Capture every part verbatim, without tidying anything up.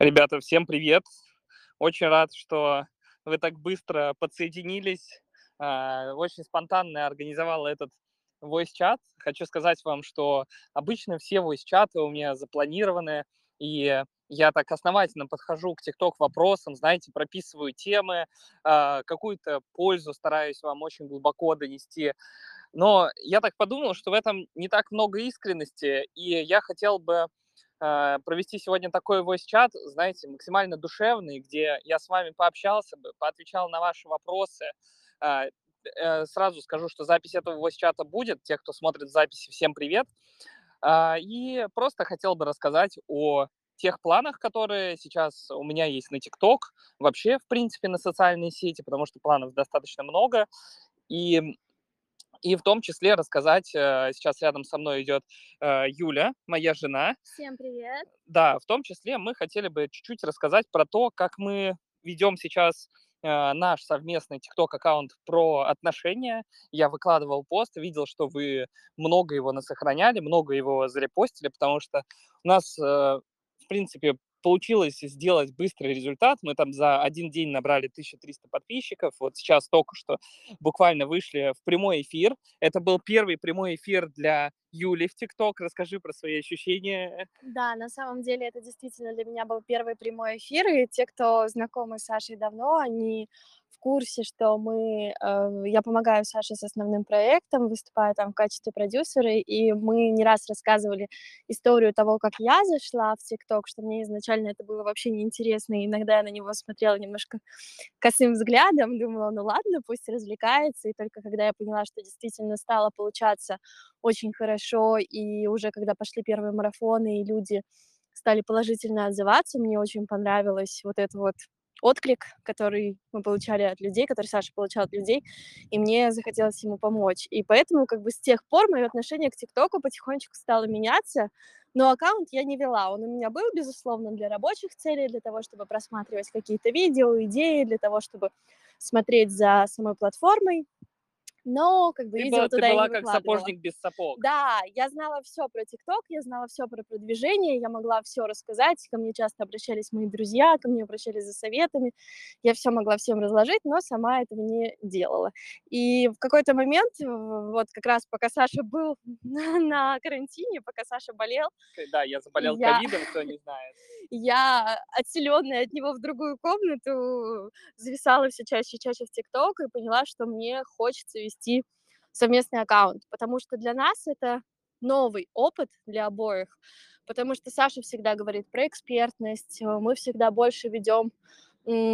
Ребята, всем привет! Очень рад, что вы так быстро подсоединились. Очень спонтанно организовал этот voice-чат. Хочу сказать вам, что обычно все voice-чаты у меня запланированы, и я так основательно подхожу к TikTok-вопросам, знаете, прописываю темы, какую-то пользу стараюсь вам очень глубоко донести. Но я так подумал, что в этом не так много искренности, и я хотел бы провести сегодня такой voice-чат, знаете, максимально душевный, где я с вами пообщался бы, поотвечал на ваши вопросы. Сразу скажу, что запись этого voice-чата будет. Те, кто смотрит записи, всем привет. И просто хотел бы рассказать о тех планах, которые сейчас у меня есть на TikTok, вообще, в принципе, на социальные сети, потому что планов достаточно много. И, и в том числе рассказать, сейчас рядом со мной идет Юля, моя жена. Всем привет. Да, в том числе мы хотели бы чуть-чуть рассказать про то, как мы ведем сейчас наш совместный TikTok-аккаунт про отношения. Я выкладывал пост, видел, что вы много его насохраняли, много его зарепостили, потому что у нас, в принципе, получилось сделать быстрый результат. Мы там за один день набрали тысячу триста подписчиков. Вот сейчас только что буквально вышли в прямой эфир. Это был первый прямой эфир для Юли в TikTok. Расскажи про свои ощущения. Да, на самом деле это действительно для меня был первый прямой эфир. И те, кто знакомы с Сашей давно, они в курсе, что мы... Э, я помогаю Саше с основным проектом, выступаю там в качестве продюсера. И мы не раз рассказывали историю того, как я зашла в TikTok, что мне изначально это было вообще неинтересно. И иногда я на него смотрела немножко косым взглядом, думала, ну ладно, пусть развлекается. И только когда я поняла, что действительно стало получаться очень хорошо, и уже когда пошли первые марафоны, и люди стали положительно отзываться, мне очень понравилось вот этот вот отклик, который мы получали от людей, который Саша получал от людей, и мне захотелось ему помочь. И поэтому как бы с тех пор мое отношение к ТикТоку потихонечку стало меняться, но аккаунт я не вела. Он у меня был, безусловно, для рабочих целей, для того, чтобы просматривать какие-то видео, идеи, для того, чтобы смотреть за самой платформой. Но как бы ты видео была, туда я не выкладывала. Ты была как сапожник без сапог. Да, я знала все про TikTok, я знала все про продвижение, я могла все рассказать, ко мне часто обращались мои друзья, ко мне обращались за советами, я все могла всем разложить, но сама этого не делала. И в какой-то момент, вот как раз пока Саша был на карантине, пока Саша болел... Да, я заболел ковидом, кто не знает. Я, отселенная от него в другую комнату, зависала все чаще и чаще в TikTok и поняла, что мне хочется вести совместный аккаунт, потому что для нас это новый опыт для обоих, потому что Саша всегда говорит про экспертность, мы всегда больше ведем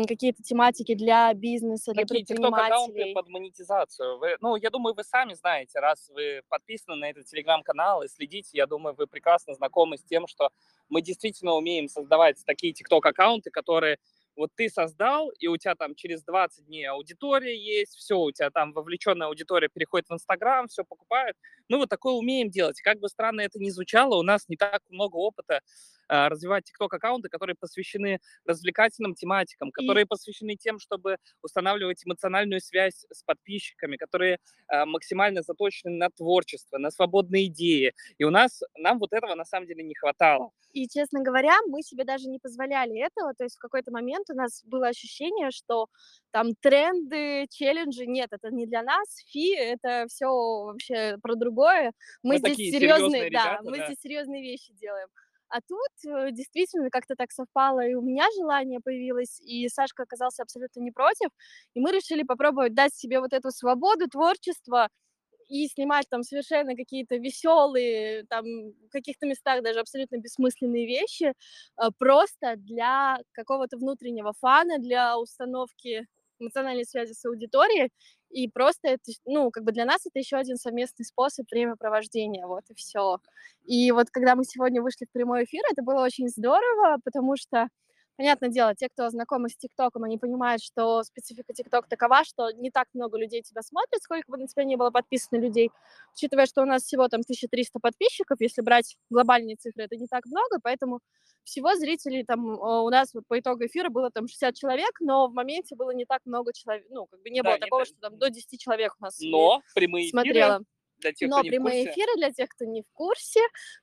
какие-то тематики для бизнеса, для такие предпринимателей. Какие TikTok-аккаунты под монетизацию? Вы, ну, я думаю, вы сами знаете, раз вы подписаны на этот телеграм-канал и следите, я думаю, вы прекрасно знакомы с тем, что мы действительно умеем создавать такие TikTok-аккаунты, которые... Вот ты создал, и у тебя там через двадцать дней аудитория есть, все, у тебя там вовлеченная аудитория переходит в Инстаграм, все покупают. Мы вот такое умеем делать. Как бы странно это ни звучало, у нас не так много опыта а, развивать TikTok-аккаунты, которые посвящены развлекательным тематикам, которые и... посвящены тем, чтобы устанавливать эмоциональную связь с подписчиками, которые а, максимально заточены на творчество, на свободные идеи. И у нас, нам вот этого на самом деле не хватало. И, честно говоря, мы себе даже не позволяли этого. То есть в какой-то момент у нас было ощущение, что там тренды, челленджи, нет, это не для нас, фи, это все вообще про другое. Мы, мы здесь серьезные, серьезные, да, ребята, мы да. здесь серьезные вещи делаем. А тут действительно как-то так совпало, и у меня желание появилось, и Сашка оказался абсолютно не против, и мы решили попробовать дать себе вот эту свободу, творчество, и снимать там совершенно какие-то веселые, там в каких-то местах даже абсолютно бессмысленные вещи, просто для какого-то внутреннего фана, для установки эмоциональной связи с аудиторией, и просто, это, ну, как бы для нас это еще один совместный способ времяпровождения, вот и все. И вот когда мы сегодня вышли в прямой эфир, это было очень здорово, потому что понятное дело, те, кто знакомы с ТикТоком, они понимают, что специфика ТикТок такова, что не так много людей тебя смотрят, сколько бы на тебя не было подписано людей. Учитывая, что у нас всего там тысяча триста подписчиков, если брать глобальные цифры, это не так много, поэтому всего зрителей там у нас вот по итогу эфира было там шестьдесят человек, но в моменте было не так много человек, ну, как бы не да, было не такого, так... что там до десяти человек у нас но прямые смотрело. Эфиры Для тех, но кто не прямые в курсе. Эфиры, для тех, кто не в курсе,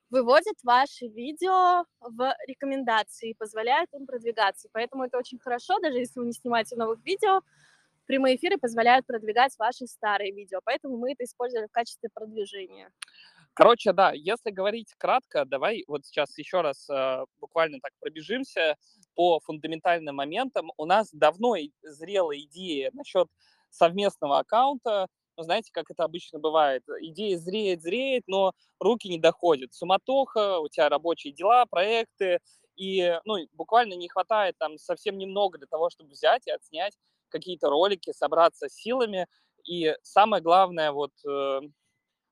выводят ваши видео в рекомендации и позволяют им продвигаться. Поэтому это очень хорошо, даже если вы не снимаете новых видео, прямые эфиры позволяют продвигать ваши старые видео. Поэтому мы это использовали в качестве продвижения. Короче, да, если говорить кратко, давай вот сейчас еще раз э, буквально так пробежимся по фундаментальным моментам. У нас давно зрела идея насчет совместного аккаунта. Ну, знаете, как это обычно бывает. Идея зреет, зреет, но руки не доходят. Суматоха, у тебя рабочие дела, проекты. И ну, буквально не хватает там совсем немного для того, чтобы взять и отснять какие-то ролики, собраться с силами. И самое главное, вот... Э,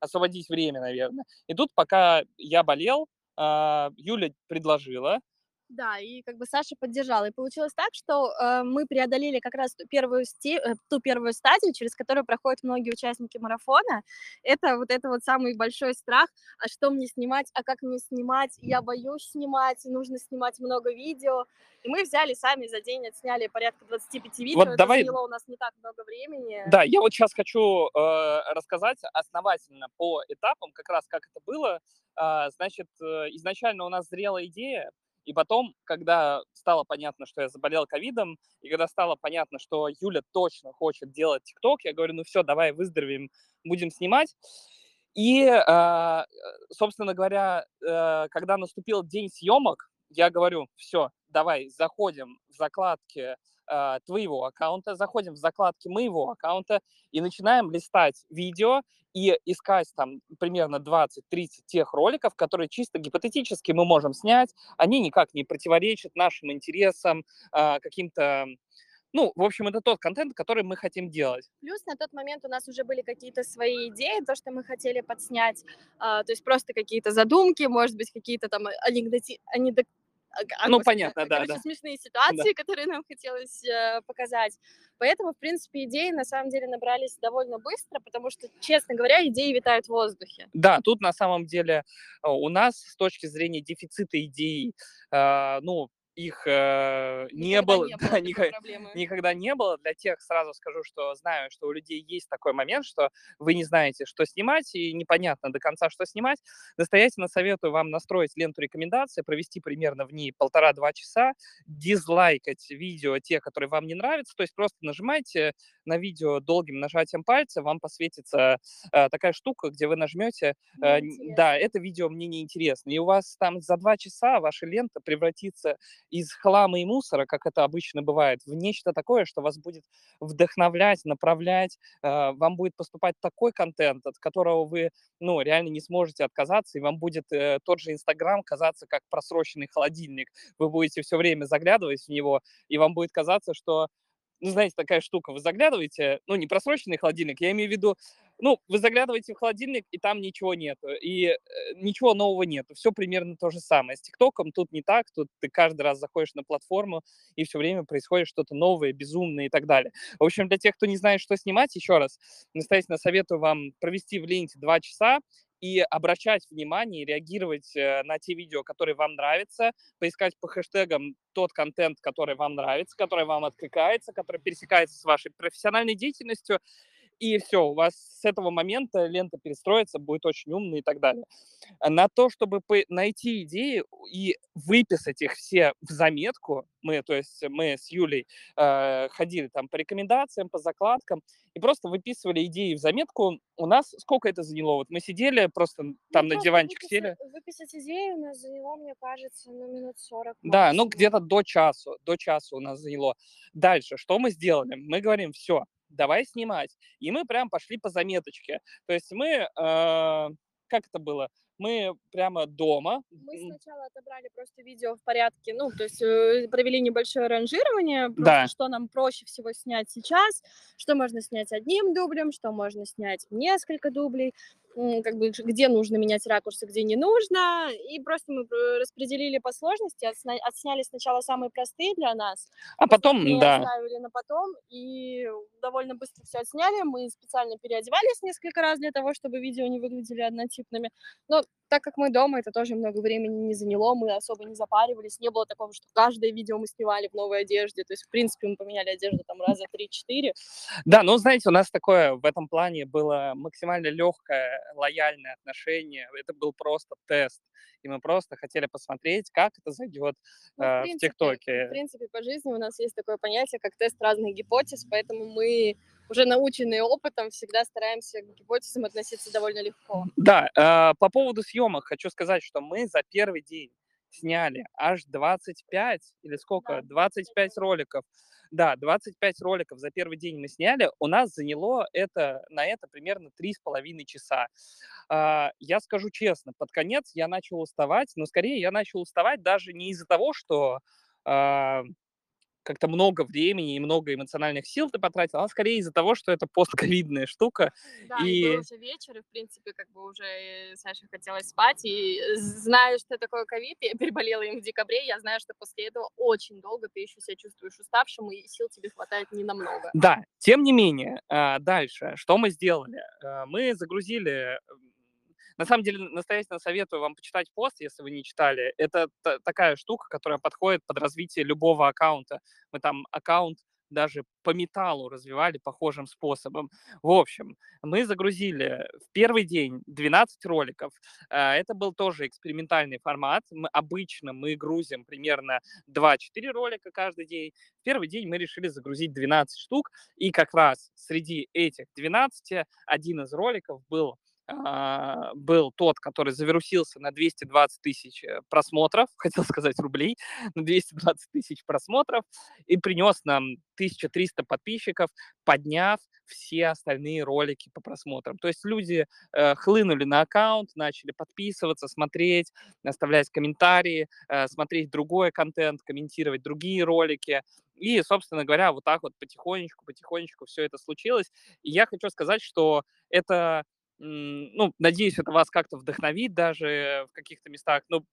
освободить время, наверное. И тут, пока я болел, Юля предложила. Да, и как бы Саша поддержала. И получилось так, что мы преодолели как раз ту первую, сти... ту первую стадию, через которую проходят многие участники марафона. Это вот это вот самый большой страх. А что мне снимать? А как мне снимать? Я боюсь снимать. Нужно снимать много видео. И мы взяли сами за день, отсняли порядка двадцати пяти видео, вот это давай... заняло у нас не так много времени. Да, я вот сейчас хочу э, рассказать основательно по этапам, как раз как это было. Э, значит, э, изначально у нас зрела идея, и потом, когда стало понятно, что я заболел ковидом, и когда стало понятно, что Юля точно хочет делать ТикТок, я говорю, ну все, давай выздоровеем, будем снимать. И, э, собственно говоря, э, когда наступил день съемок, я говорю, все, давай заходим в закладки э, твоего аккаунта, заходим в закладки моего аккаунта и начинаем листать видео и искать там примерно двадцать-тридцать тех роликов, которые чисто гипотетически мы можем снять, они никак не противоречат нашим интересам, э, каким-то... Ну, в общем, это тот контент, который мы хотим делать. Плюс на тот момент у нас уже были какие-то свои идеи, то, что мы хотели подснять, а, то есть просто какие-то задумки, может быть, какие-то там анекдоти... анекдот... А, ну, господи, понятно, да, короче, да. смешные ситуации, да. которые нам хотелось э, показать. Поэтому, в принципе, идеи, на самом деле, набрались довольно быстро, потому что, честно говоря, идеи витают в воздухе. Да, тут, на самом деле, у нас с точки зрения дефицита идей, э, ну, их э, не было, не было да, никак, никогда не было. Для тех сразу скажу, что знаю, что у людей есть такой момент, что вы не знаете, что снимать, и непонятно до конца, что снимать. Настоятельно советую вам настроить ленту рекомендаций, провести примерно в ней полтора-два часа, дизлайкать видео те, которые вам не нравятся, то есть просто нажимайте на видео долгим нажатием пальца, вам посветится э, такая штука, где вы нажмете, э, да, это видео мне неинтересно, и у вас там за два часа ваша лента превратится из хлама и мусора, как это обычно бывает, в нечто такое, что вас будет вдохновлять, направлять, э, вам будет поступать такой контент, от которого вы, ну, реально не сможете отказаться, и вам будет э, тот же Инстаграм казаться как просроченный холодильник. Вы будете все время заглядывать в него, и вам будет казаться, что, ну, знаете, такая штука, вы заглядываете, ну, не просроченный холодильник, я имею в виду, ну, вы заглядываете в холодильник, и там ничего нету, и э, ничего нового нету, все примерно то же самое. С ТикТоком тут не так, тут ты каждый раз заходишь на платформу, и все время происходит что-то новое, безумное и так далее. В общем, для тех, кто не знает, что снимать, еще раз, настоятельно советую вам провести в ленте два часа, и обращать внимание, реагировать на те видео, которые вам нравятся, поискать по хэштегам тот контент, который вам нравится, который вам откликается, который пересекается с вашей профессиональной деятельностью, и все, у вас с этого момента лента перестроится, будет очень умной и так далее. На то, чтобы найти идеи и выписать их все в заметку, мы, то есть мы с Юлей э, ходили там по рекомендациям, по закладкам, и просто выписывали идеи в заметку. У нас сколько это заняло? Вот мы сидели просто там ну, на диванчик выписать, сели. Выписать идеи у нас заняло, мне кажется, ну, минут сорок. Максимум. Да, ну где-то до часу, до часу у нас заняло. Дальше, что мы сделали? Мы говорим, все. Давай снимать. И мы прям пошли по заметочке. То есть мы, э, как это было, мы прямо дома. Мы сначала отобрали просто видео в порядке, ну, то есть провели небольшое ранжирование, просто да. Что нам проще всего снять сейчас, что можно снять одним дублем, что можно снять несколько дублей, как бы где нужно менять ракурсы, где не нужно, и просто мы распределили по сложности, отсня- отсняли сначала самые простые для нас, а потом, да, оставили на потом, и довольно быстро все отсняли, мы специально переодевались несколько раз для того, чтобы видео не выглядели однотипными, но так как мы дома, это тоже много времени не заняло, мы особо не запаривались, не было такого, что каждое видео мы снимали в новой одежде, то есть, в принципе, мы поменяли одежду там раза три-четыре. Да, ну, знаете, у нас такое в этом плане было максимально легкое, лояльное отношение, это был просто тест, и мы просто хотели посмотреть, как это зайдет ну, в, принципе, в ТикТоке. В принципе, по жизни у нас есть такое понятие, как тест разных гипотез, поэтому мы... уже наученные опытом, всегда стараемся к гипотезам относиться довольно легко. Да, э, по поводу съемок хочу сказать, что мы за первый день сняли аж двадцать пять, или сколько, да, двадцать пять да. роликов. Да, двадцать пять роликов за первый день мы сняли. У нас заняло это, на это примерно три с половиной часа. Э, я скажу честно, под конец я начал уставать, но скорее я начал уставать даже не из-за того, что... Э, как-то много времени и много эмоциональных сил ты потратила, а скорее из-за того, что это постковидная штука. Да, и... и был уже вечер, и, в принципе, как бы уже Саше хотелось спать, и знаю, что такое ковид, я переболела им в декабре, я знаю, что после этого очень долго ты еще себя чувствуешь уставшим, и сил тебе хватает ненамного. Да, тем не менее, дальше, что мы сделали? Мы загрузили... На самом деле, настоятельно советую вам почитать пост, если вы не читали. Это т- такая штука, которая подходит под развитие любого аккаунта. Мы там аккаунт даже по металлу развивали похожим способом. В общем, мы загрузили в первый день двенадцать роликов. Это был тоже экспериментальный формат. Мы, обычно мы грузим примерно два-четыре ролика каждый день. В первый день мы решили загрузить двенадцать штук. И как раз среди этих двенадцати один из роликов был... был тот, который завирусился на двести двадцать тысяч просмотров, хотел сказать рублей, на двести двадцать тысяч просмотров и принес нам тысячу триста подписчиков, подняв все остальные ролики по просмотрам. То есть люди э, хлынули на аккаунт, начали подписываться, смотреть, оставлять комментарии, э, смотреть другой контент, комментировать другие ролики. И, собственно говоря, вот так вот потихонечку-потихонечку все это случилось. И я хочу сказать, что это... Ну, надеюсь, это вас как-то вдохновит даже в каких-то местах. Но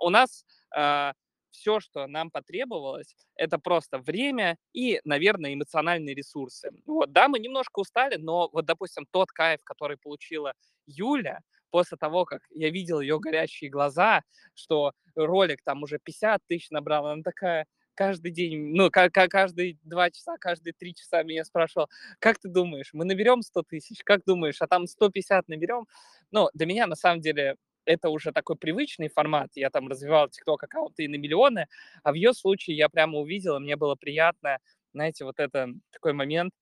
у нас э, все, что нам потребовалось, это просто время и, наверное, эмоциональные ресурсы. Вот, да, мы немножко устали, но вот, допустим, тот кайф, который получила Юля после того, как я видел ее горящие глаза, что ролик там уже пятьдесят тысяч набрал, она такая... Каждый день, ну, к- к- каждые два часа, каждые три часа меня спрашивал, как ты думаешь, мы наберем сто тысяч, как думаешь, а там сто пятьдесят наберем? Ну, для меня, на самом деле, это уже такой привычный формат. Я там развивал TikTok-аккаунты и на миллионы, а в ее случае я прямо увидела, мне было приятно, знаете, вот это такой момент,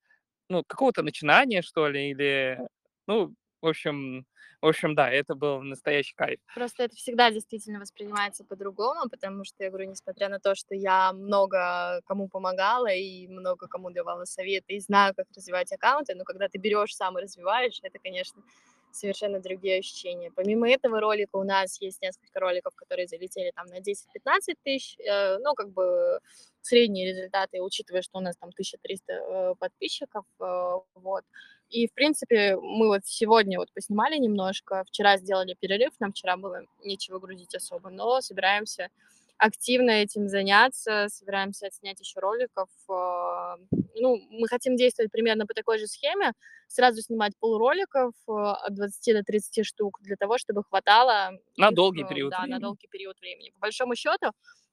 ну, какого-то начинания, что ли, или, ну, в общем... В общем, да, это был настоящий кайф. Просто это всегда действительно воспринимается по-другому, потому что, я говорю, несмотря на то, что я много кому помогала и много кому давала советы, и знаю, как развивать аккаунты, но когда ты берешь сам и развиваешь, это, конечно, совершенно другие ощущения. Помимо этого ролика у нас есть несколько роликов, которые залетели там на десять-пятнадцать тысяч, ну, как бы средние результаты, учитывая, что у нас там тысяча триста подписчиков, вот. И, в принципе, мы вот сегодня вот поснимали немножко, вчера сделали перерыв, нам вчера было нечего грузить особо, но собираемся активно этим заняться, собираемся отснять еще роликов. Ну, мы хотим действовать примерно по такой же схеме, сразу снимать полуроликов от двадцати до тридцати штук для того, чтобы хватало... На их, долгий период да, времени. на долгий период времени. По большому счету,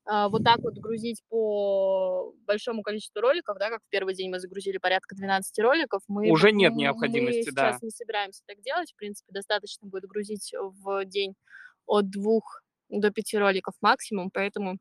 вот так вот грузить по большому количеству роликов, да, как в первый день мы загрузили порядка двенадцати роликов. Мы, Уже нет необходимости, мы да. Мы сейчас не собираемся так делать, в принципе, достаточно будет грузить в день от двух до пяти роликов максимум, поэтому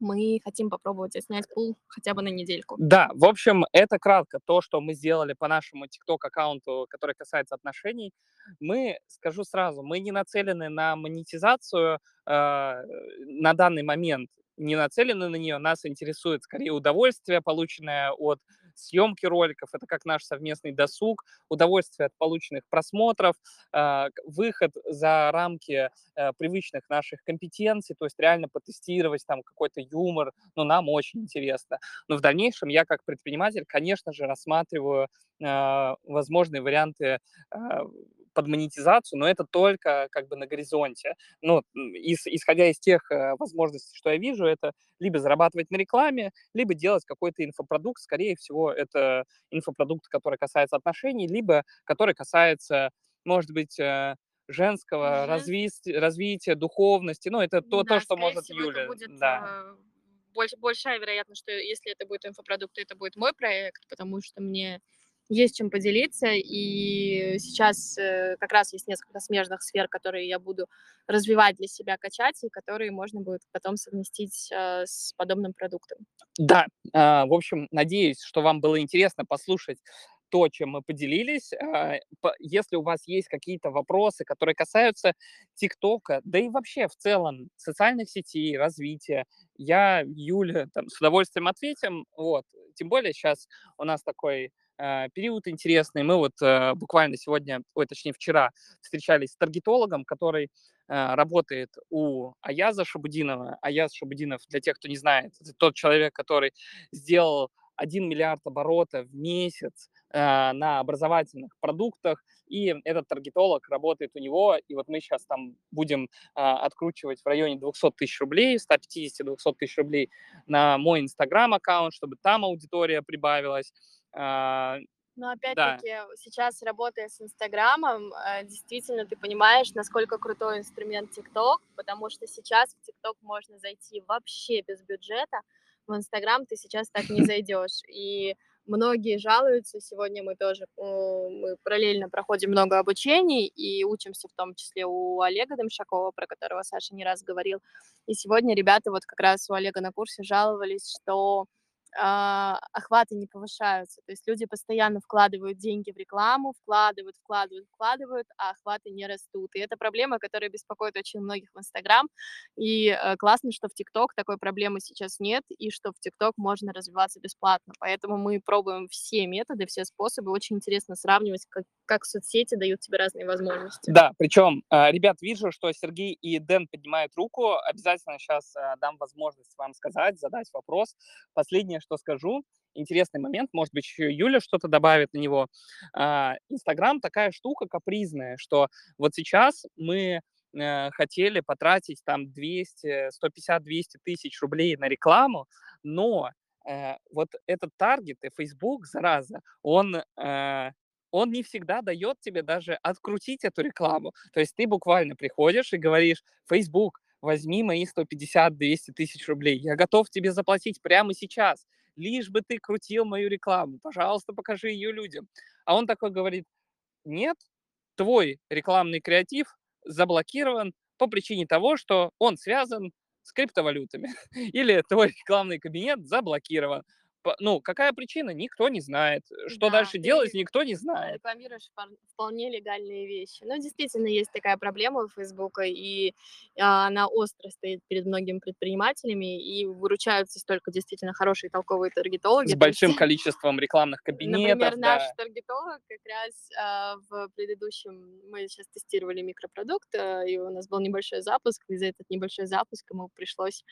мы хотим попробовать снять пул хотя бы на недельку. Да, в общем, это кратко то, что мы сделали по нашему TikTok-аккаунту, который касается отношений. Мы, скажу сразу, мы не нацелены на монетизацию э, на данный момент, не нацелены на нее, нас интересует скорее удовольствие, полученное от съемки роликов, это как наш совместный досуг, удовольствие от полученных просмотров, э, выход за рамки э, привычных наших компетенций, то есть реально потестировать там какой-то юмор, ну, нам очень интересно. Но в дальнейшем я как предприниматель, конечно же, рассматриваю э, возможные варианты э, под монетизацию, но это только как бы на горизонте. Ну, ис, исходя из тех э, возможностей, что я вижу, это либо зарабатывать на рекламе, либо делать какой-то инфопродукт. Скорее всего, это инфопродукт, который касается отношений, либо который касается, может быть, э, женского угу. развития, развития, духовности. Ну, это то, да, то что может Юля. Это будет, да. больш, большая вероятность, что если это будет инфопродукт, то это будет мой проект, потому что мне есть чем поделиться, и сейчас как раз есть несколько смежных сфер, которые я буду развивать для себя, качать, и которые можно будет потом совместить с подобным продуктом. Да, в общем, надеюсь, что вам было интересно послушать то, чем мы поделились. Если у вас есть какие-то вопросы, которые касаются ТикТока, да и вообще в целом социальных сетей, развития, я, Юля, там, с удовольствием ответим. Вот. Тем более сейчас у нас такой период интересный. Мы вот э, буквально сегодня, ой, точнее вчера встречались с таргетологом, который э, работает у Аяза Шабудинова. Аяз Шабудинов, для тех, кто не знает, это тот человек, который сделал один миллиард оборотов в месяц э, на образовательных продуктах, и этот таргетолог работает у него, и вот мы сейчас там будем э, откручивать в районе двести тысяч рублей, сто пятьдесят — двести тысяч рублей на мой инстаграм-аккаунт, чтобы там аудитория прибавилась. Но опять-таки, да. сейчас, работая с Инстаграмом, действительно ты понимаешь, насколько крутой инструмент ТикТок, потому что сейчас в ТикТок можно зайти вообще без бюджета, в Инстаграм ты сейчас так не зайдешь. И многие жалуются, сегодня мы тоже мы параллельно проходим много обучений и учимся в том числе у Олега Домшакова, про которого Саша не раз говорил. И сегодня ребята вот как раз у Олега на курсе жаловались, что охваты не повышаются, то есть люди постоянно вкладывают деньги в рекламу, вкладывают, вкладывают, вкладывают, а охваты не растут, и это проблема, которая беспокоит очень многих в Инстаграм, и классно, что в ТикТок такой проблемы сейчас нет, и что в ТикТок можно развиваться бесплатно, поэтому мы пробуем все методы, все способы, очень интересно сравнивать, как, как соцсети дают тебе разные возможности. Да, причем, ребят, вижу, что Сергей и Дэн поднимают руку, обязательно сейчас дам возможность вам сказать, задать вопрос. Последнее, что скажу, интересный момент, может быть, еще Юля что-то добавит на него. Инстаграм такая штука капризная, что вот сейчас мы хотели потратить там двести, сто пятьдесят — двести тысяч рублей на рекламу, но вот этот таргет и Facebook, зараза, он... он не всегда дает тебе даже открутить эту рекламу. То есть ты буквально приходишь и говоришь: «Facebook, возьми мои сто пятьдесят — двести тысяч рублей, я готов тебе заплатить прямо сейчас, лишь бы ты крутил мою рекламу, пожалуйста, покажи ее людям». А он такой говорит: «Нет, твой рекламный креатив заблокирован по причине того, что он связан с криптовалютами», или «твой рекламный кабинет заблокирован». Ну, какая причина? Никто не знает. Что да, дальше делать, никто не знает. Рекламируешь вполне легальные вещи. Ну, действительно, есть такая проблема у Фейсбука, и она остро стоит перед многими предпринимателями, и выручают здесь только действительно хорошие толковые таргетологи. С большим есть... количеством рекламных кабинетов. Например, да. Наш таргетолог как раз в предыдущем... Мы сейчас тестировали микропродукт, и у нас был небольшой запуск, и за этот небольшой запуск ему пришлось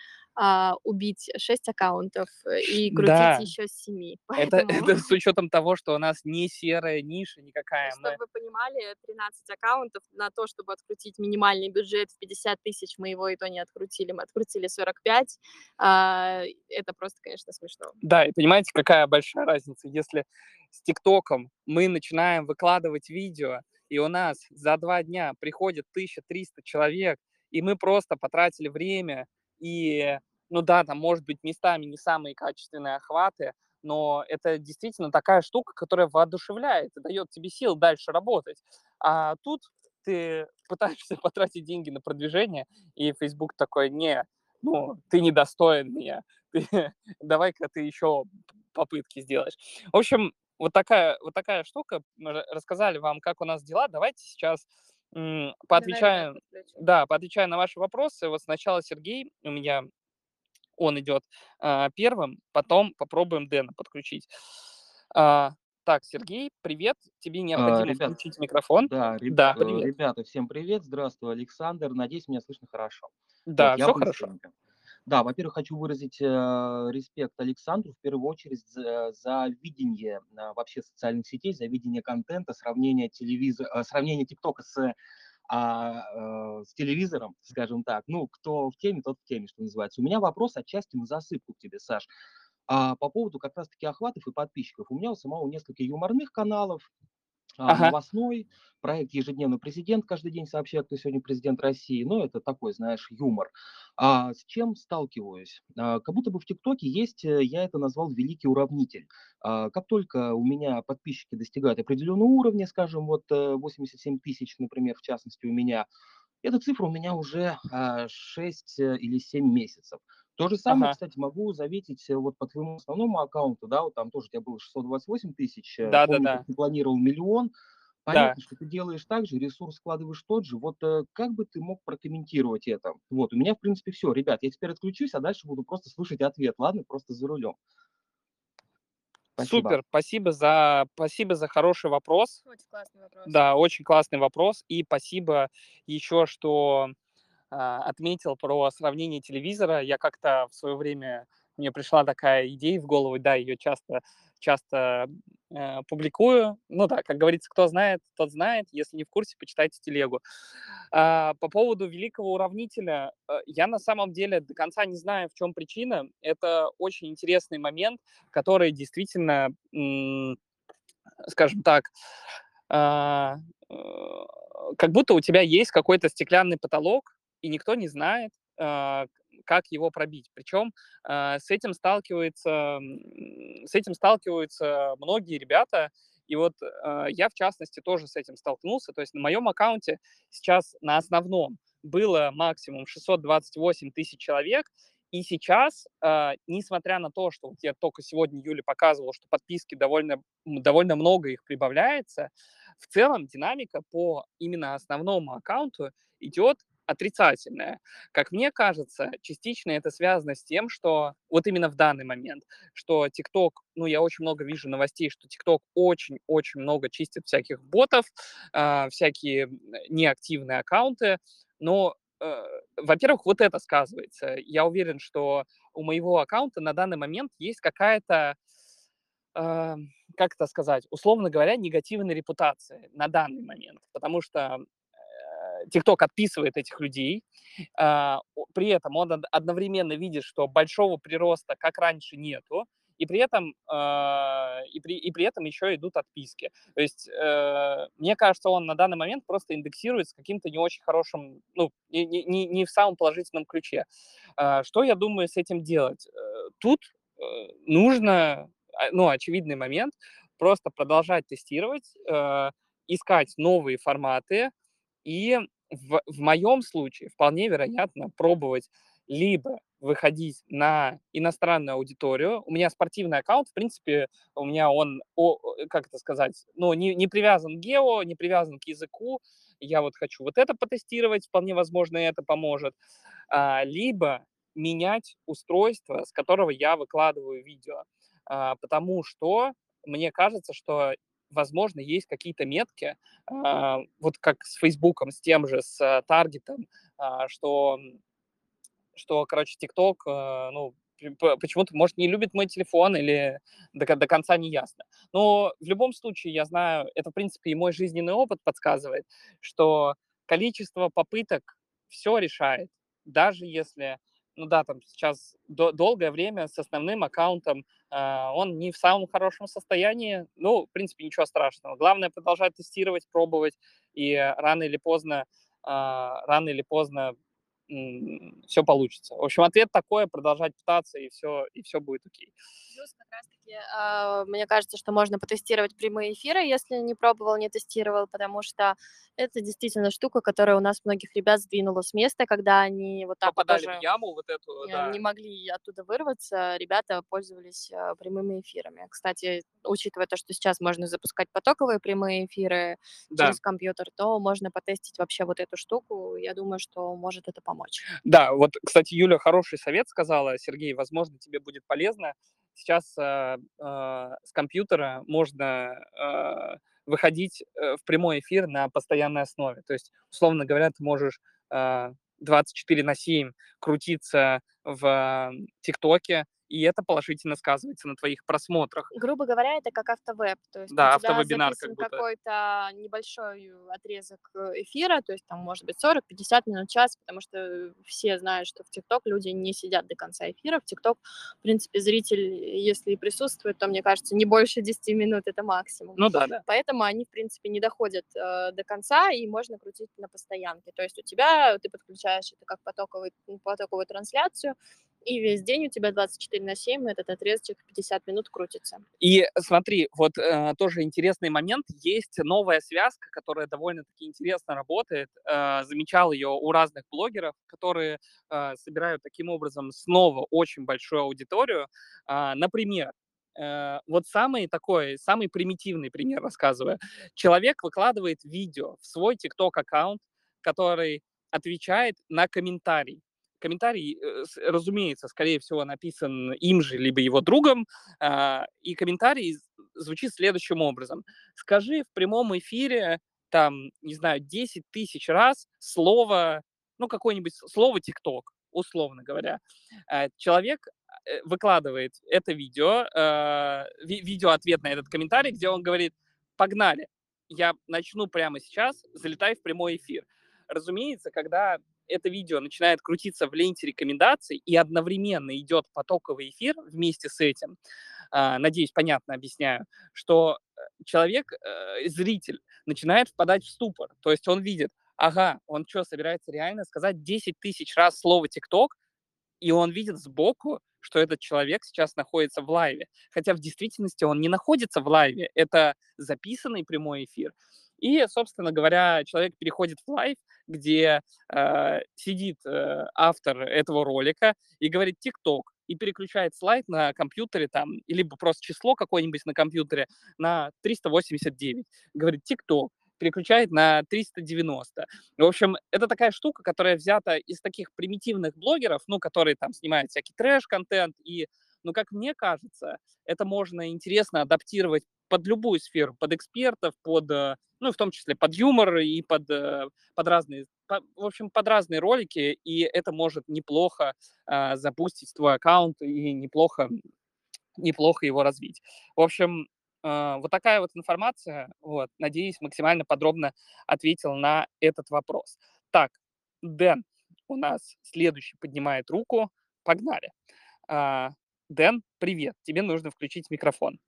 убить шесть аккаунтов и крутить да. еще с семи. Поэтому... это, это с учетом того, что у нас не серая ниша никакая. Чтобы мы... вы понимали, тринадцать аккаунтов на то, чтобы открутить минимальный бюджет в пятьдесят тысяч, мы его и то не открутили, мы открутили сорок пять. Это просто, конечно, смешно. Да, и понимаете, какая большая разница, если с ТикТоком мы начинаем выкладывать видео, и у нас за два дня приходит тысяча триста человек, и мы просто потратили время, и... ну да, там, может быть, местами не самые качественные охваты, но это действительно такая штука, которая воодушевляет и дает тебе сил дальше работать. А тут ты пытаешься потратить деньги на продвижение, и Facebook такой: «Не, ну, ты недостоин меня, давай-ка ты еще попытки сделаешь». В общем, вот такая, вот такая штука. Мы рассказали вам, как у нас дела. Давайте сейчас... поотвечаем, да, поотвечаем на ваши вопросы. Вот сначала Сергей у меня... он идет э, первым, потом попробуем Дэна подключить. А, так, Сергей, привет. Тебе необходимо а, ребят, включить микрофон. Да, реб... да привет. Ребята, всем привет. Здравствуй, Александр. Надеюсь, меня слышно хорошо. Да, так, все хорошо. Быстренько. Да, во-первых, хочу выразить э, респект Александру в первую очередь за, за видение э, вообще социальных сетей, за видение контента, сравнение телевизора, э, сравнение ТикТока с... а э, с телевизором, скажем так. Ну, кто в теме, тот в теме, что называется. У меня вопрос отчасти на засыпку к тебе, Саш, а, по поводу как раз-таки охватов и подписчиков. У меня у самого несколько юморных каналов, Ага. Новостной проект «Ежедневный президент», каждый день сообщает, кто сегодня президент России. Но это такой, знаешь, юмор. А с чем сталкиваюсь? А, как будто бы в ТикТоке есть, э, я это назвал великий уравнитель. А, как только у меня подписчики достигают определенного уровня, скажем, вот э, восемьдесят семь тысяч, например, в частности, у меня, эта цифра у меня уже а, шесть э, или семь месяцев. То же самое, Ага. кстати, могу заметить э, вот по твоему основному аккаунту, да, вот там тоже у тебя было шестьсот двадцать восемь тысяч, э, Да, да, помню, как да. ты планировал миллион, Да. понятно, что ты делаешь так же, ресурс складываешь тот же, вот э, как бы ты мог прокомментировать это? Вот, у меня, в принципе, все, ребят, я теперь отключусь, а дальше буду просто слушать ответ, ладно, просто за рулем. Спасибо. Супер, спасибо за, спасибо за хороший вопрос. Очень классный вопрос. Да, очень классный вопрос. И спасибо еще, что а, отметил про сравнение телевизора. Я как-то в свое время, мне пришла такая идея в голову, да, ее часто, часто э, публикую. Ну да, как говорится, кто знает, тот знает. Если не в курсе, почитайте телегу. А, по поводу великого уравнителя, э, я на самом деле до конца не знаю, в чем причина. Это очень интересный момент, который действительно, м, скажем так, а, э, как будто у тебя есть какой-то стеклянный потолок, и никто не знает, а, как его пробить. Причем э, с этим сталкивается, м, с этим сталкиваются многие ребята. И вот э, я, в частности, тоже с этим столкнулся. То есть на моем аккаунте сейчас на основном было максимум шестьсот двадцать восемь тысяч человек. И сейчас, э, несмотря на то, что вот я только сегодня Юле показывал, что подписки довольно, м, довольно много их прибавляется, в целом динамика по именно основному аккаунту идет отрицательная. Как мне кажется, частично это связано с тем, что вот именно в данный момент, что TikTok, ну, я очень много вижу новостей, что TikTok очень-очень много чистит всяких ботов, э, всякие неактивные аккаунты, но, э, во-первых, вот это сказывается. Я уверен, что у моего аккаунта на данный момент есть какая-то, э, как это сказать, условно говоря, негативная репутация на данный момент, потому что TikTok отписывает этих людей, а, о- при этом он од- одновременно видит, что большого прироста, как раньше, нету, и при этом, а, и при, и при этом еще идут отписки. То есть, э, мне кажется, он на данный момент просто индексирует с каким-то не очень хорошим, ну, не, не- не- не в самом положительном ключе. А, что я думаю с этим делать? Э, Тут э, нужно, а, ну, очевидный момент, просто продолжать тестировать, э, искать новые форматы, и в, в моем случае вполне вероятно пробовать либо выходить на иностранную аудиторию. У меня спортивный аккаунт, в принципе, у меня он, о- о, как это сказать, ну, не, не привязан к гео, не привязан к языку. Я вот хочу вот это потестировать, вполне возможно, это поможет. А, либо менять устройство, с которого я выкладываю видео, А, потому что мне кажется, что, возможно, есть какие-то метки, а, вот как с Фейсбуком, с тем же, с а, Таргетом, а, что, м, что, короче, TikTok, э, ну, п- п- почему-то, может, не любит мой телефон или до, кон- до конца не ясно. Но в любом случае, я знаю, это, в принципе, и мой жизненный опыт подсказывает, что количество попыток все решает. Даже если, ну да, там сейчас до- долгое время с основным аккаунтом а, он не в самом хорошем состоянии, ну, в принципе, ничего страшного. Главное продолжать тестировать, пробовать, и рано или поздно, а, рано или поздно все получится. В общем, ответ такой: продолжать пытаться, и все, и все будет окей. Плюс как раз-таки, а, мне кажется, что можно потестировать прямые эфиры, если не пробовал, не тестировал, потому что это действительно штука, которая у нас многих ребят сдвинула с места, когда они вот так вот Попадали в даже яму вот эту, э, да. не могли оттуда вырваться, ребята пользовались э, прямыми эфирами. Кстати, учитывая то, что сейчас можно запускать потоковые прямые эфиры Да. через компьютер, то можно потестить вообще вот эту штуку. Я думаю, что может это помочь. Да, вот, кстати, Юля хороший совет сказала, Сергей, возможно, тебе будет полезно. Сейчас э, э, с компьютера можно э, выходить э, в прямой эфир на постоянной основе. То есть, условно говоря, ты можешь э, двадцать четыре на семь крутиться в э, ТикТоке и это положительно сказывается на твоих просмотрах. Грубо говоря, это как автовеб, то есть да, у тебя автовебинар записан как какой-то небольшой отрезок эфира, то есть там может быть сорок-пятьдесят минут, час, потому что все знают, что в ТикТок люди не сидят до конца эфира, в ТикТок, в принципе, зритель, если и присутствует, то, мне кажется, не больше десяти минут, это максимум. Ну да, да. Поэтому они, в принципе, не доходят э, до конца, и можно крутить на постоянке, то есть у тебя, ты подключаешь это как потоковый, потоковую трансляцию, и весь день у тебя двадцать четыре на семь этот отрезочек пятьдесят минут крутится. И смотри, вот э, тоже интересный момент. Есть новая связка, которая довольно-таки интересно работает. Э, замечал ее у разных блогеров, которые э, собирают таким образом снова очень большую аудиторию. Э, например, э, вот самый такой, самый примитивный пример рассказываю. Человек выкладывает видео в свой TikTok-аккаунт, который отвечает на комментарий. Комментарий, разумеется, скорее всего, написан им же, либо его другом, и комментарий звучит следующим образом. Скажи в прямом эфире, там, не знаю, десять тысяч раз слово, ну, какое-нибудь слово «ТикТок», условно говоря. Человек выкладывает это видео, видео-ответ на этот комментарий, где он говорит: «Погнали, я начну прямо сейчас, залетай в прямой эфир». Разумеется, когда это видео начинает крутиться в ленте рекомендаций и одновременно идет потоковый эфир вместе с этим, надеюсь, понятно объясняю, что человек, зритель, начинает впадать в ступор. То есть он видит: ага, он что, собирается реально сказать десять тысяч раз слово «ТикТок», и он видит сбоку, что этот человек сейчас находится в лайве. Хотя в действительности он не находится в лайве, это записанный прямой эфир. И, собственно говоря, человек переходит в лайв, где э, сидит э, автор этого ролика и говорит «ТикТок», и переключает слайд на компьютере, там, либо просто число какое-нибудь на компьютере на триста восемьдесят девять, говорит «ТикТок», переключает на триста девяносто. В общем, это такая штука, которая взята из таких примитивных блогеров, ну, которые там снимают всякий трэш-контент, и, ну, как мне кажется, это можно интересно адаптировать под любую сферу, под экспертов, под, ну, в том числе под юмор и под, под разные, по, в общем, под разные ролики, и это может неплохо э, запустить твой аккаунт и неплохо, неплохо его развить. В общем, э, вот такая вот информация, вот, надеюсь, максимально подробно ответил на этот вопрос. Так, Дэн у нас следующий поднимает руку, погнали. Э, Дэн, привет, тебе нужно включить микрофон.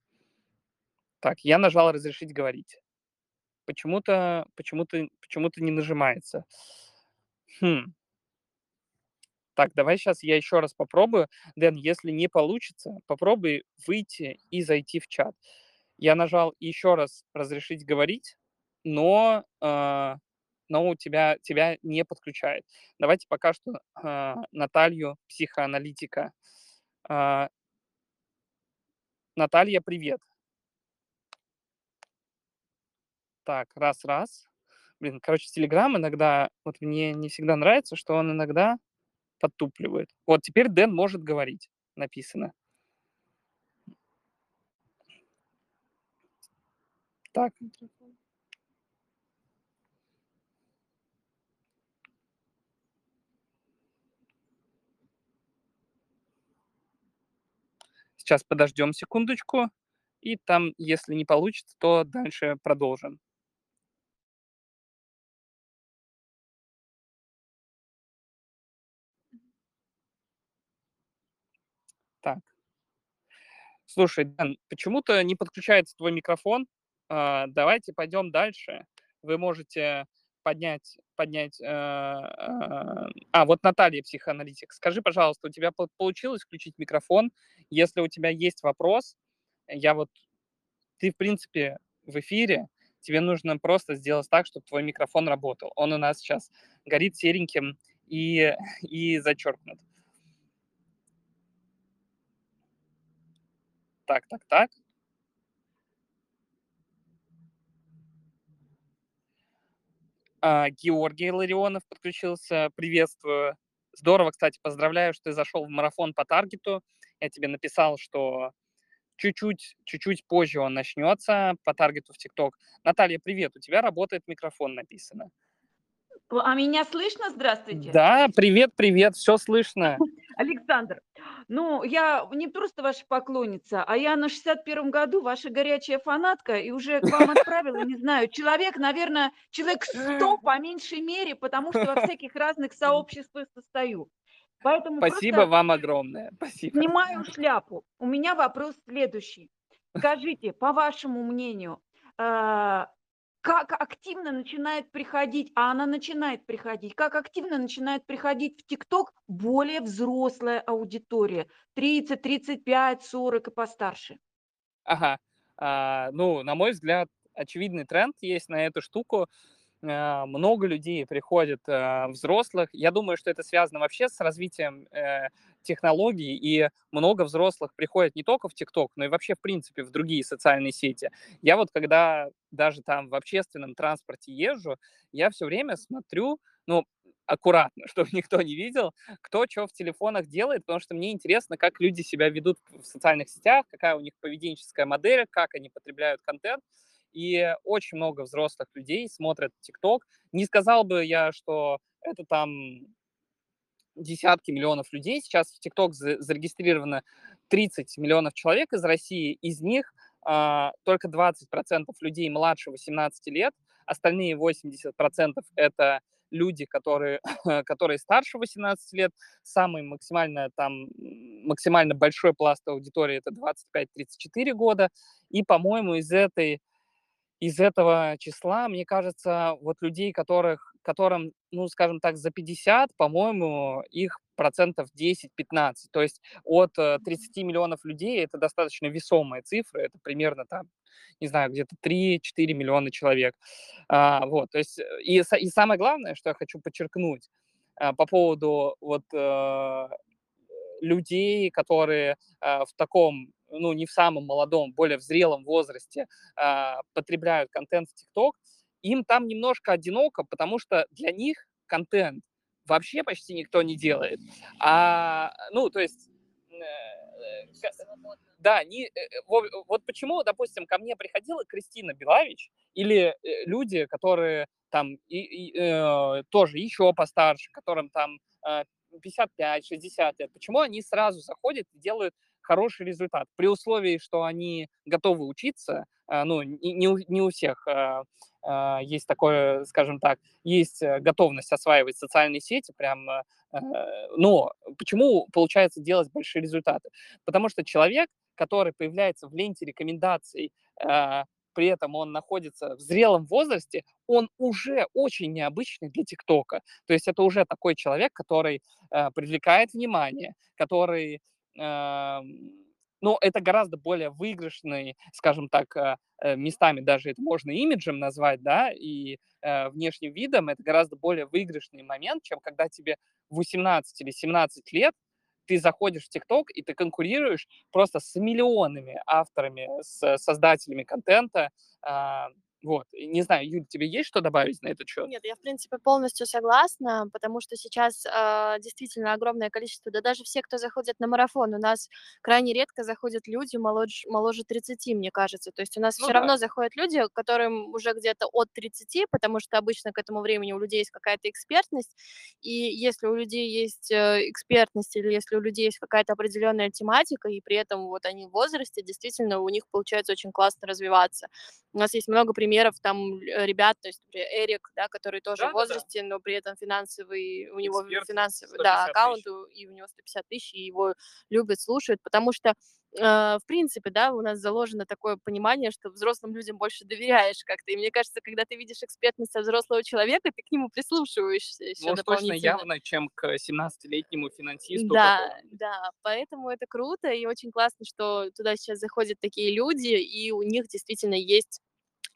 Так, я нажал «Разрешить говорить». Почему-то, почему-то, почему-то не нажимается. Хм. Так, давай сейчас я еще раз попробую. Дэн, если не получится, попробуй выйти и зайти в чат. Я нажал еще раз «Разрешить говорить», но, э, но у тебя, тебя не подключает. Давайте пока что э, Наталью, психоаналитика. Э, Наталья, привет. Так, раз-раз. Блин, короче, Телеграм иногда... Вот мне не всегда нравится, что он иногда подтупливает. Вот теперь Дэн может говорить, написано. Так. Сейчас подождем секундочку. И там, если не получится, то дальше продолжим. Так. Слушай, Дэн, почему-то не подключается твой микрофон. Давайте пойдем дальше. Вы можете поднять... поднять. А, вот Наталья, психоаналитик. Скажи, пожалуйста, у тебя получилось включить микрофон? Если у тебя есть вопрос, я вот... Ты, в принципе, в эфире. Тебе нужно просто сделать так, чтобы твой микрофон работал. Он у нас сейчас горит сереньким и, и зачеркнут. Так, так, так. А, Георгий Ларионов подключился. Приветствую. Здорово, кстати, поздравляю, что ты зашел в марафон по таргету. Я тебе написал, что чуть-чуть, чуть-чуть позже он начнется по таргету в ТикТок. Наталья, привет. У тебя работает микрофон, написано. А меня слышно? Здравствуйте. Да, привет, привет. Все слышно. Александр, Ну, я не просто ваша поклонница, а я на шестьдесят первом году ваша горячая фанатка и уже к вам отправила, не знаю, человек, наверное, человек сто по меньшей мере, потому что во всяких разных сообществах состою. Поэтому Спасибо просто вам огромное. Спасибо. Снимаю шляпу. У меня вопрос следующий. Скажите, по вашему мнению, э, как активно начинает приходить, а она начинает приходить, как активно начинает приходить в ТикТок более взрослая аудитория, тридцать, тридцать пять, сорок и постарше? Ага. А, ну, на мой взгляд, очевидный тренд есть на эту штуку. Много людей приходит, взрослых. Я думаю, что это связано вообще с развитием технологий, и много взрослых приходит не только в ТикТок, но и вообще, в принципе, в другие социальные сети. Я вот когда даже там в общественном транспорте езжу, я все время смотрю, ну, аккуратно, чтобы никто не видел, кто что в телефонах делает, потому что мне интересно, как люди себя ведут в социальных сетях, какая у них поведенческая модель, как они потребляют контент. И очень много взрослых людей смотрят ТикТок. Не сказал бы я, что это там десятки миллионов людей. Сейчас в ТикТок зарегистрировано тридцать миллионов человек из России. Из них а, только двадцать процентов людей младше восемнадцати лет. Остальные восемьдесят процентов это люди, которые, которые старше восемнадцати лет. Самый максимально, там, максимально большой пласт аудитории это двадцать пять — тридцать четыре года. И, по-моему, из этой... Из этого числа, мне кажется, вот людей, которых, которым, ну, скажем так, за пятьдесят, по-моему, их процентов десять-пятнадцать. То есть от тридцати миллионов людей это достаточно весомая цифра, это примерно там, не знаю, где-то три-четыре миллиона человек. А, вот, то есть, и, и самое главное, что я хочу подчеркнуть а, по поводу вот а, людей, которые а, в таком... ну, не в самом молодом, более в зрелом возрасте э, потребляют контент в ТикТок, им там немножко одиноко, потому что для них контент вообще почти никто не делает. А, ну, то есть... Э, э, да, не, э, вот, вот почему, допустим, ко мне приходила Кристина Белавич или э, люди, которые там и, и, э, тоже еще постарше, которым там э, пятьдесят пять — шестьдесят лет, почему они сразу заходят и делают хороший результат, при условии, что они готовы учиться, ну, не у, не у всех есть такое, скажем так, есть готовность осваивать социальные сети, прям, но почему получается делать большие результаты? Потому что человек, который появляется в ленте рекомендаций, при этом он находится в зрелом возрасте, он уже очень необычный для ТикТока, то есть это уже такой человек, который привлекает внимание, который... Ну, это гораздо более выигрышный, скажем так, местами даже это можно имиджем назвать, да, и внешним видом, это гораздо более выигрышный момент, чем когда тебе восемнадцать или семнадцать лет, ты заходишь в ТикТок и ты конкурируешь просто с миллионами авторами, с создателями контента. Вот, не знаю, Юль, тебе есть что добавить на этот счет? Нет, я, в принципе, полностью согласна, потому что сейчас э, действительно огромное количество, да даже все, кто заходит на марафон, у нас крайне редко заходят люди моложе, моложе тридцати, мне кажется, то есть у нас ну все да. равно заходят люди, которым уже где-то от тридцати, потому что обычно к этому времени у людей есть какая-то экспертность, и если у людей есть экспертность или если у людей есть какая-то определенная тематика, и при этом вот они в возрасте, действительно, у них получается очень классно развиваться. У нас есть много примеров, примеров там ребят, то есть Эрик, да, который тоже да, в возрасте, да. но при этом финансовый, у него Эксперт, финансовый да, аккаунт, тысяч. И у него сто пятьдесят тысяч, и его любят, слушают, потому что в принципе, да, у нас заложено такое понимание, что взрослым людям больше доверяешь как-то, и мне кажется, когда ты видишь экспертность от взрослого человека, ты к нему прислушиваешься еще Может, дополнительно. Точно явно, чем к семнадцатилетнему финансисту. Да, которому... да, поэтому это круто, и очень классно, что туда сейчас заходят такие люди, и у них действительно есть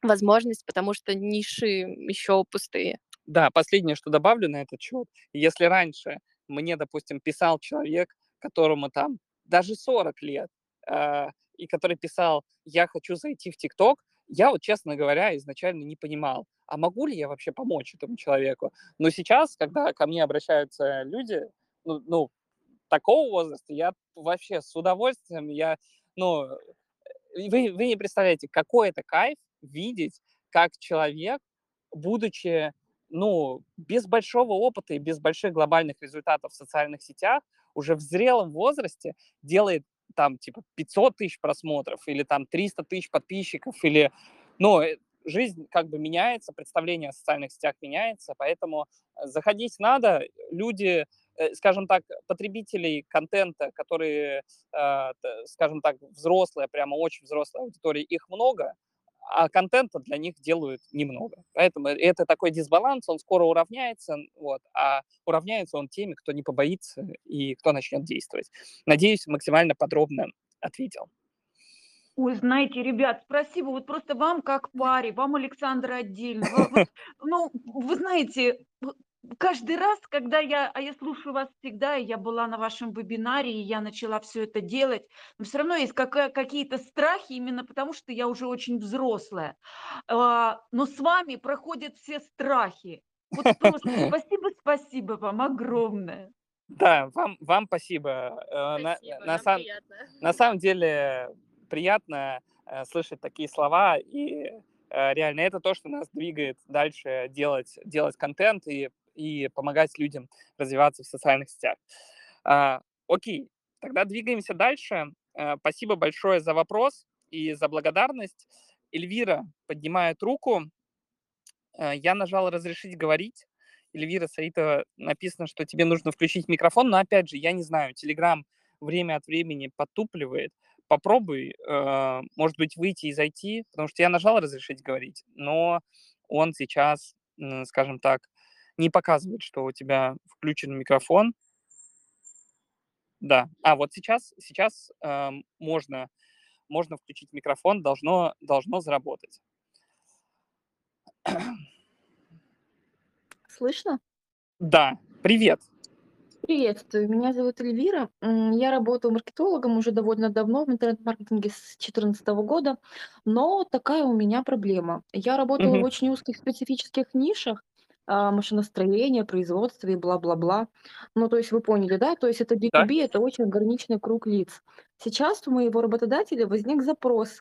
возможность, потому что ниши еще пустые. Да, последнее, что добавлю на этот счет. Если раньше мне, допустим, писал человек, которому там даже сорок лет, э, и который писал, я хочу зайти в ТикТок, я вот, честно говоря, изначально не понимал, а могу ли я вообще помочь этому человеку. Но сейчас, когда ко мне обращаются люди, ну, ну такого возраста, я вообще с удовольствием, я, ну, вы, вы не представляете, какой это кайф, видеть, как человек, будучи, ну, без большого опыта и без больших глобальных результатов в социальных сетях, уже в зрелом возрасте делает там типа пятьсот тысяч просмотров или там триста тысяч подписчиков, или, ну, жизнь как бы меняется, представление о социальных сетях меняется, поэтому заходить надо. Люди, скажем так, потребителей контента, которые, скажем так, взрослые, прямо очень взрослая аудитория, их много, а контента для них делают немного. Поэтому это такой дисбаланс, он скоро уравняется, вот, а уравняется он теми, кто не побоится и кто начнет действовать. Надеюсь, максимально подробно ответил. Ой, знаете, ребят, спасибо, вот просто вам как паре, вам, Александра, отдельно. Вы, ну, вы знаете, каждый раз, когда я, а я слушаю вас всегда, и я была на вашем вебинаре, и я начала все это делать, но все равно есть какая, какие-то страхи, именно потому что я уже очень взрослая. А, но с вами проходят все страхи. Вот просто спасибо, спасибо вам огромное. Да, вам, вам спасибо. Спасибо, на, на, сам, на самом деле... приятно э, слышать такие слова, и э, реально это то, что нас двигает дальше делать, делать контент и, и помогать людям развиваться в социальных сетях. А, окей, тогда двигаемся дальше. А, спасибо большое за вопрос и за благодарность. Эльвира поднимает руку. А, я нажал «Разрешить говорить». Эльвира Саитова, написано, что тебе нужно включить микрофон, но опять же, я не знаю, Телеграм время от времени потупливает. Попробуй, может быть, выйти и зайти, потому что я нажал «Разрешить говорить», но он сейчас, скажем так, не показывает, что у тебя включен микрофон. Да, а вот сейчас, сейчас можно, можно включить микрофон, должно, должно заработать. Слышно? Да, привет. Приветствую, меня зовут Эльвира. Я работаю маркетологом уже довольно давно в интернет-маркетинге с две тысячи четырнадцатого года, но такая у меня проблема. Я работала mm-hmm. в очень узких специфических нишах, машиностроение, производство и бла-бла-бла. Ну, то есть вы поняли, да? То есть это би ту би, да? Это очень ограниченный круг лиц. Сейчас у моего работодателя возник запрос.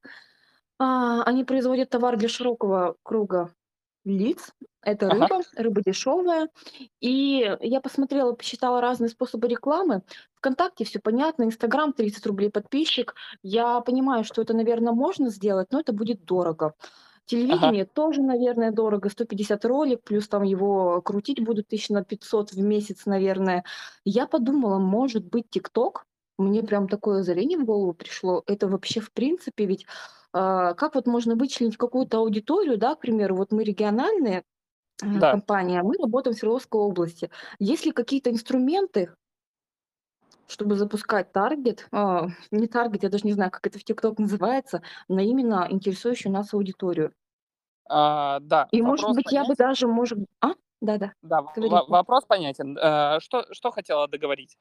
Они производят товар для широкого круга лиц. Это рыба, ага. рыба дешевая. И я посмотрела, посчитала разные способы рекламы. ВКонтакте все понятно, Инстаграм тридцать рублей подписчик. Я понимаю, что это, наверное, можно сделать, но это будет дорого. Телевидение ага. тоже, наверное, дорого. сто пятьдесят ролик, плюс там его крутить будут тысяч на пятьсот в месяц, наверное. Я подумала, может быть, ТикТок. Мне прям такое озарение в голову пришло. Это вообще, в принципе, ведь э, как вот можно вычленить какую-то аудиторию, да, к примеру, вот мы региональные, да. компания, мы работаем в Свердловской области. Есть ли какие-то инструменты, чтобы запускать таргет, э, не таргет, я даже не знаю, как это в ТикТок называется, на именно интересующую нас аудиторию? А, да. И, может быть, понятен. Я бы даже, может... А? Да-да. Да, да. Вопрос понятен. Что, что хотела договорить?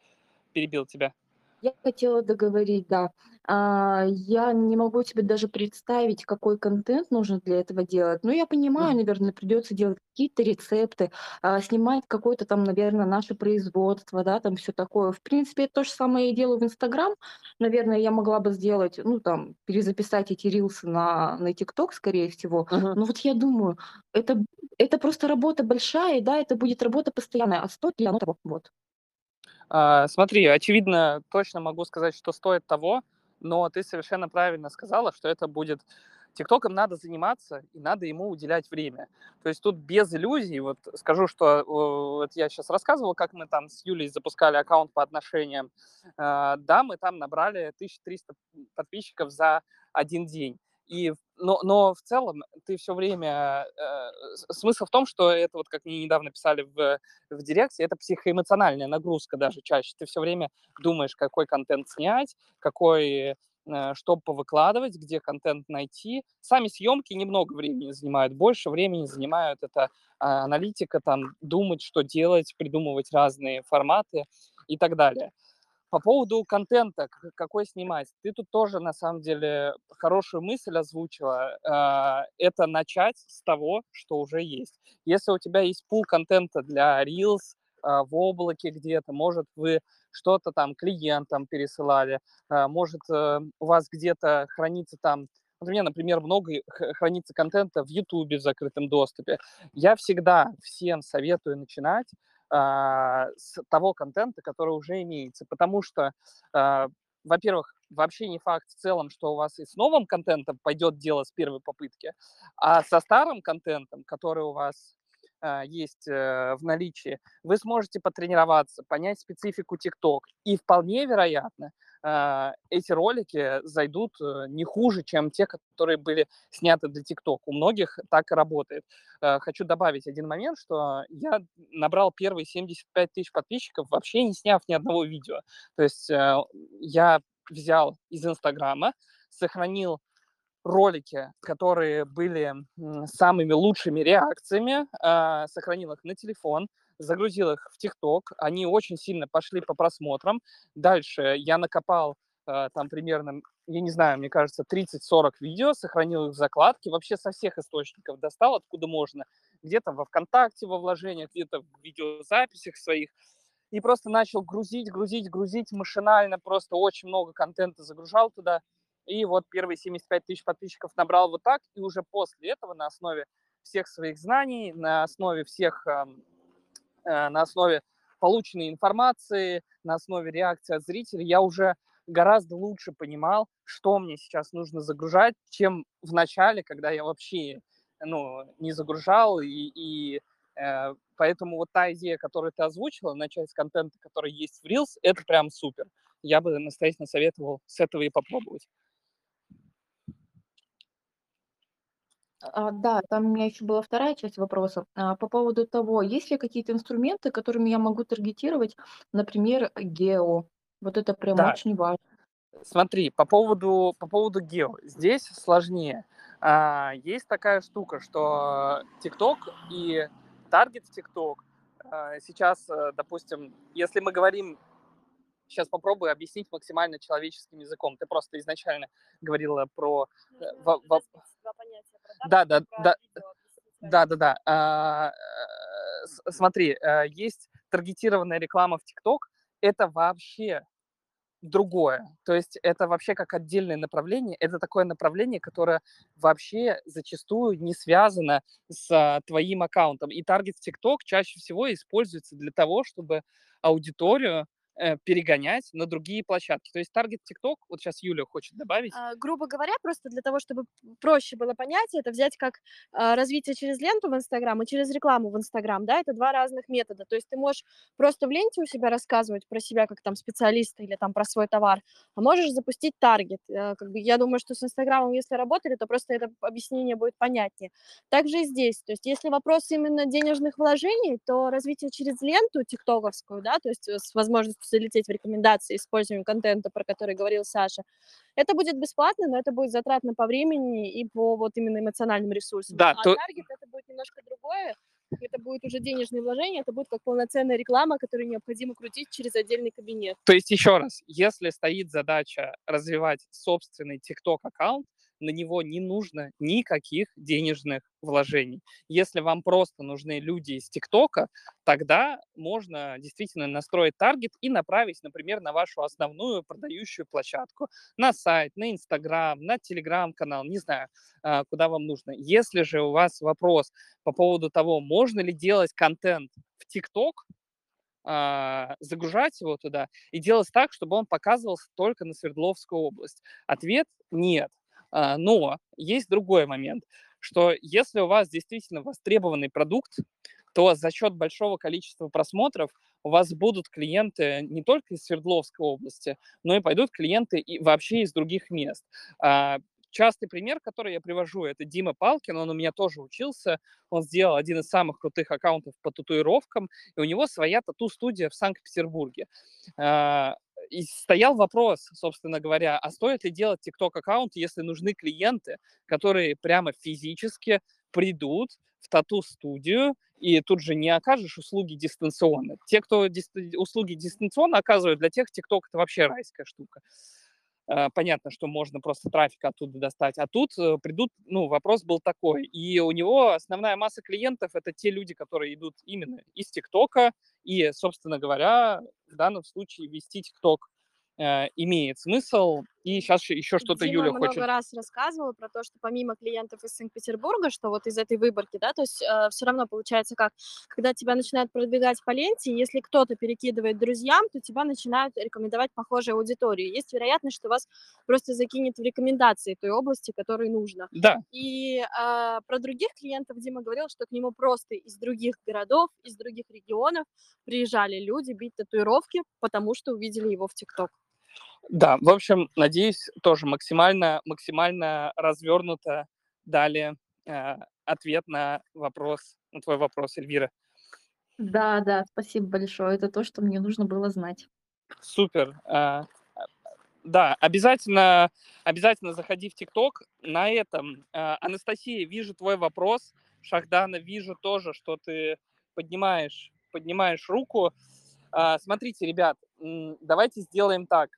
Перебил тебя. Я хотела договорить, да. А, я не могу тебе даже представить, какой контент нужно для этого делать. Но я понимаю, наверное, придется делать какие-то рецепты, а, снимать какое-то там, наверное, наше производство, да, там все такое. В принципе, то же самое я и делаю в Инстаграм. Наверное, я могла бы сделать, ну, там, перезаписать эти рилсы на ТикТок, скорее всего. Uh-huh. Но вот я думаю, это, это просто работа большая, да, это будет работа постоянная. А стоит ли оно того? Вот. Смотри, очевидно, точно могу сказать, что стоит того, но ты совершенно правильно сказала, что это будет... ТикТоком надо заниматься, и надо ему уделять время. То есть тут без иллюзий, вот скажу, что вот я сейчас рассказывал, как мы там с Юлей запускали аккаунт по отношениям. Да, мы там набрали тысячу триста подписчиков за один день. И, но, но в целом ты все время... Э, смысл в том, что это, вот как мне недавно писали в, в директе, это психоэмоциональная нагрузка даже чаще. Ты все время думаешь, какой контент снять, какой, э, что повыкладывать, где контент найти. Сами съемки немного времени занимают, больше времени занимают это э, аналитика, там, думать, что делать, придумывать разные форматы и так далее. По поводу контента, какой снимать, ты тут тоже, на самом деле, хорошую мысль озвучила. Это начать с того, что уже есть. Если у тебя есть пул контента для Reels в облаке где-то, может, вы что-то там клиентам пересылали, может, у вас где-то хранится там... У меня, например, много хранится контента в Ютубе в закрытом доступе. Я всегда всем советую начинать с того контента, который уже имеется. Потому что, во-первых, вообще не факт в целом, что у вас и с новым контентом пойдет дело с первой попытки, а со старым контентом, который у вас есть в наличии, вы сможете потренироваться, понять специфику ТикТок. И вполне вероятно, эти ролики зайдут не хуже, чем те, которые были сняты для ТикТок. У многих так и работает. Хочу добавить один момент, что я набрал первые семьдесят пять тысяч подписчиков, вообще не сняв ни одного видео. То есть я взял из Инстаграма, сохранил ролики, которые были самыми лучшими реакциями, сохранил их на телефон, загрузил их в ТикТок, они очень сильно пошли по просмотрам. Дальше я накопал там примерно, я не знаю, мне кажется, тридцать-сорок видео, сохранил их в закладке, вообще со всех источников достал, откуда можно, где-то во ВКонтакте, во вложениях, где-то в видеозаписях своих. И просто начал грузить, грузить, грузить машинально, просто очень много контента загружал туда. И вот первые семьдесят пять тысяч подписчиков набрал вот так, и уже после этого на основе всех своих знаний, на основе всех, на основе полученной информации, на основе реакции от зрителей, я уже гораздо лучше понимал, что мне сейчас нужно загружать, чем в начале, когда я вообще ну, не загружал. И, и поэтому вот та идея, которую ты озвучила, начать с контента, который есть в Reels, это прям супер. Я бы настоятельно советовал с этого и попробовать. А, да, там у меня еще была вторая часть вопроса а, по поводу того, есть ли какие-то инструменты, которыми я могу таргетировать, например, гео. Вот это прям да. Очень важно. Смотри, по поводу, по поводу гео. Здесь сложнее. А, есть такая штука, что TikTok и таргет в TikTok а, сейчас, допустим, если мы говорим... Сейчас попробую объяснить максимально человеческим языком. Ты просто изначально говорила про... Во, во... Да, да, да, да, да, да. А, смотри, есть таргетированная реклама в TikTok. Это вообще другое. То есть это вообще как отдельное направление. Это такое направление, которое вообще зачастую не связано с твоим аккаунтом. И таргет в TikTok чаще всего используется для того, чтобы аудиторию перегонять на другие площадки. То есть таргет TikTok, вот сейчас Юля хочет добавить. А, грубо говоря, просто для того, чтобы проще было понять, это взять как а, развитие через ленту в Инстаграм и через рекламу в Инстаграм, да, это два разных метода. То есть ты можешь просто в ленте у себя рассказывать про себя как там специалиста или там про свой товар, а можешь запустить таргет. А, как бы, я думаю, что с Инстаграмом, если работали, то просто это объяснение будет понятнее. Также и здесь. То есть если вопрос именно денежных вложений, то развитие через ленту тиктоковскую, да, то есть с возможностью залететь в рекомендации использованием контента, про который говорил Саша. Это будет бесплатно, но это будет затратно по времени и по вот именно эмоциональным ресурсам. Да, а то... таргет это будет немножко другое, это будет уже денежные вложения, это будет как полноценная реклама, которую необходимо крутить через отдельный кабинет. То есть еще раз, если стоит задача развивать собственный TikTok-аккаунт, на него не нужно никаких денежных вложений. Если вам просто нужны люди из ТикТока, тогда можно действительно настроить таргет и направить, например, на вашу основную продающую площадку, на сайт, на Инстаграм, на Телеграм-канал, не знаю, куда вам нужно. Если же у вас вопрос по поводу того, можно ли делать контент в ТикТок, загружать его туда и делать так, чтобы он показывался только на Свердловскую область. Ответ – нет. Но есть другой момент, что если у вас действительно востребованный продукт, то за счет большого количества просмотров у вас будут клиенты не только из Свердловской области, но и пойдут клиенты и вообще из других мест. Частый пример, который я привожу, это Дима Палкин, он у меня тоже учился, он сделал один из самых крутых аккаунтов по татуировкам, и у него своя тату-студия в Санкт-Петербурге. И стоял вопрос, собственно говоря, а стоит ли делать TikTok-аккаунт, если нужны клиенты, которые прямо физически придут в тату-студию, и тут же не окажешь услуги дистанционно. Те, кто услуги дистанционно оказывают, для тех TikTok это вообще райская штука. Понятно, что можно просто трафик оттуда достать. А тут придут, ну, вопрос был такой. И у него основная масса клиентов – это те люди, которые идут именно из ТикТока. И, собственно говоря, в данном случае вести ТикТок э, имеет смысл И сейчас еще что-то Дима Юля хочет. Я много раз рассказывала про то, что помимо клиентов из Санкт-Петербурга, что вот из этой выборки, да, то есть э, все равно получается как, когда тебя начинают продвигать по ленте, если кто-то перекидывает друзьям, то тебя начинают рекомендовать похожие аудитории. Есть вероятность, что вас просто закинет в рекомендации той области, которой нужно. Да. И э, про других клиентов Дима говорил, что к нему просто из других городов, из других регионов приезжали люди бить татуировки, потому что увидели его в ТикТок. Да, в общем, надеюсь, тоже максимально, максимально развернуто дали э, ответ на вопрос, на твой вопрос, Эльвира. Да, да, спасибо большое. Это то, что мне нужно было знать. Супер. Э, да, обязательно, обязательно заходи в ТикТок. На этом, э, Анастасия, вижу твой вопрос. Шахдана, вижу тоже, что ты поднимаешь, поднимаешь руку. Э, смотрите, ребят, давайте сделаем так.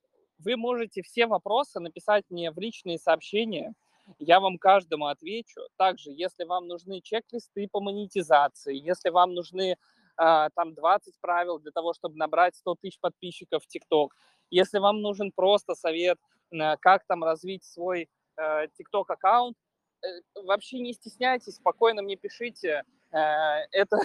Вы можете все вопросы написать мне в личные сообщения, я вам каждому отвечу. Также, если вам нужны чек-листы по монетизации, если вам нужны э, там двадцать правил для того, чтобы набрать сто тысяч подписчиков в TikTok, если вам нужен просто совет, э, как там развить свой э, TikTok-аккаунт, э, вообще не стесняйтесь, спокойно мне пишите. Э, это,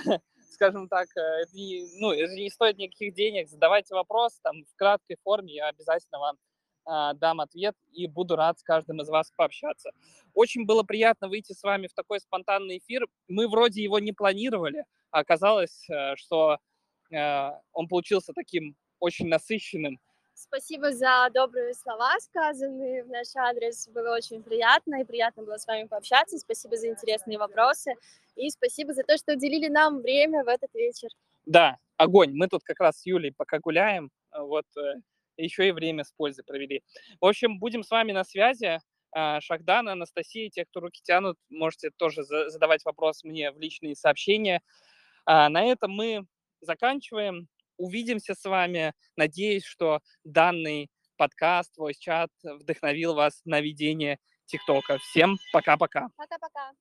скажем так, не, ну, не стоит никаких денег, задавайте вопрос, там, в краткой форме я обязательно вам а, дам ответ и буду рад с каждым из вас пообщаться. Очень было приятно выйти с вами в такой спонтанный эфир. Мы вроде его не планировали, а оказалось, что а, он получился таким очень насыщенным. Спасибо за добрые слова, сказанные в наш адрес. Было очень приятно, и приятно было с вами пообщаться. Спасибо за интересные вопросы, и спасибо за то, что уделили нам время в этот вечер. Да, огонь. Мы тут как раз с Юлей пока гуляем, вот еще и время с пользой провели. В общем, будем с вами на связи. Шахдана, Анастасия, те, кто руки тянут, можете тоже задавать вопрос мне в личные сообщения. На этом мы заканчиваем. Увидимся с вами. Надеюсь, что данный подкаст, voice-чат вдохновил вас на ведение ТикТока. Всем пока-пока. Пока-пока.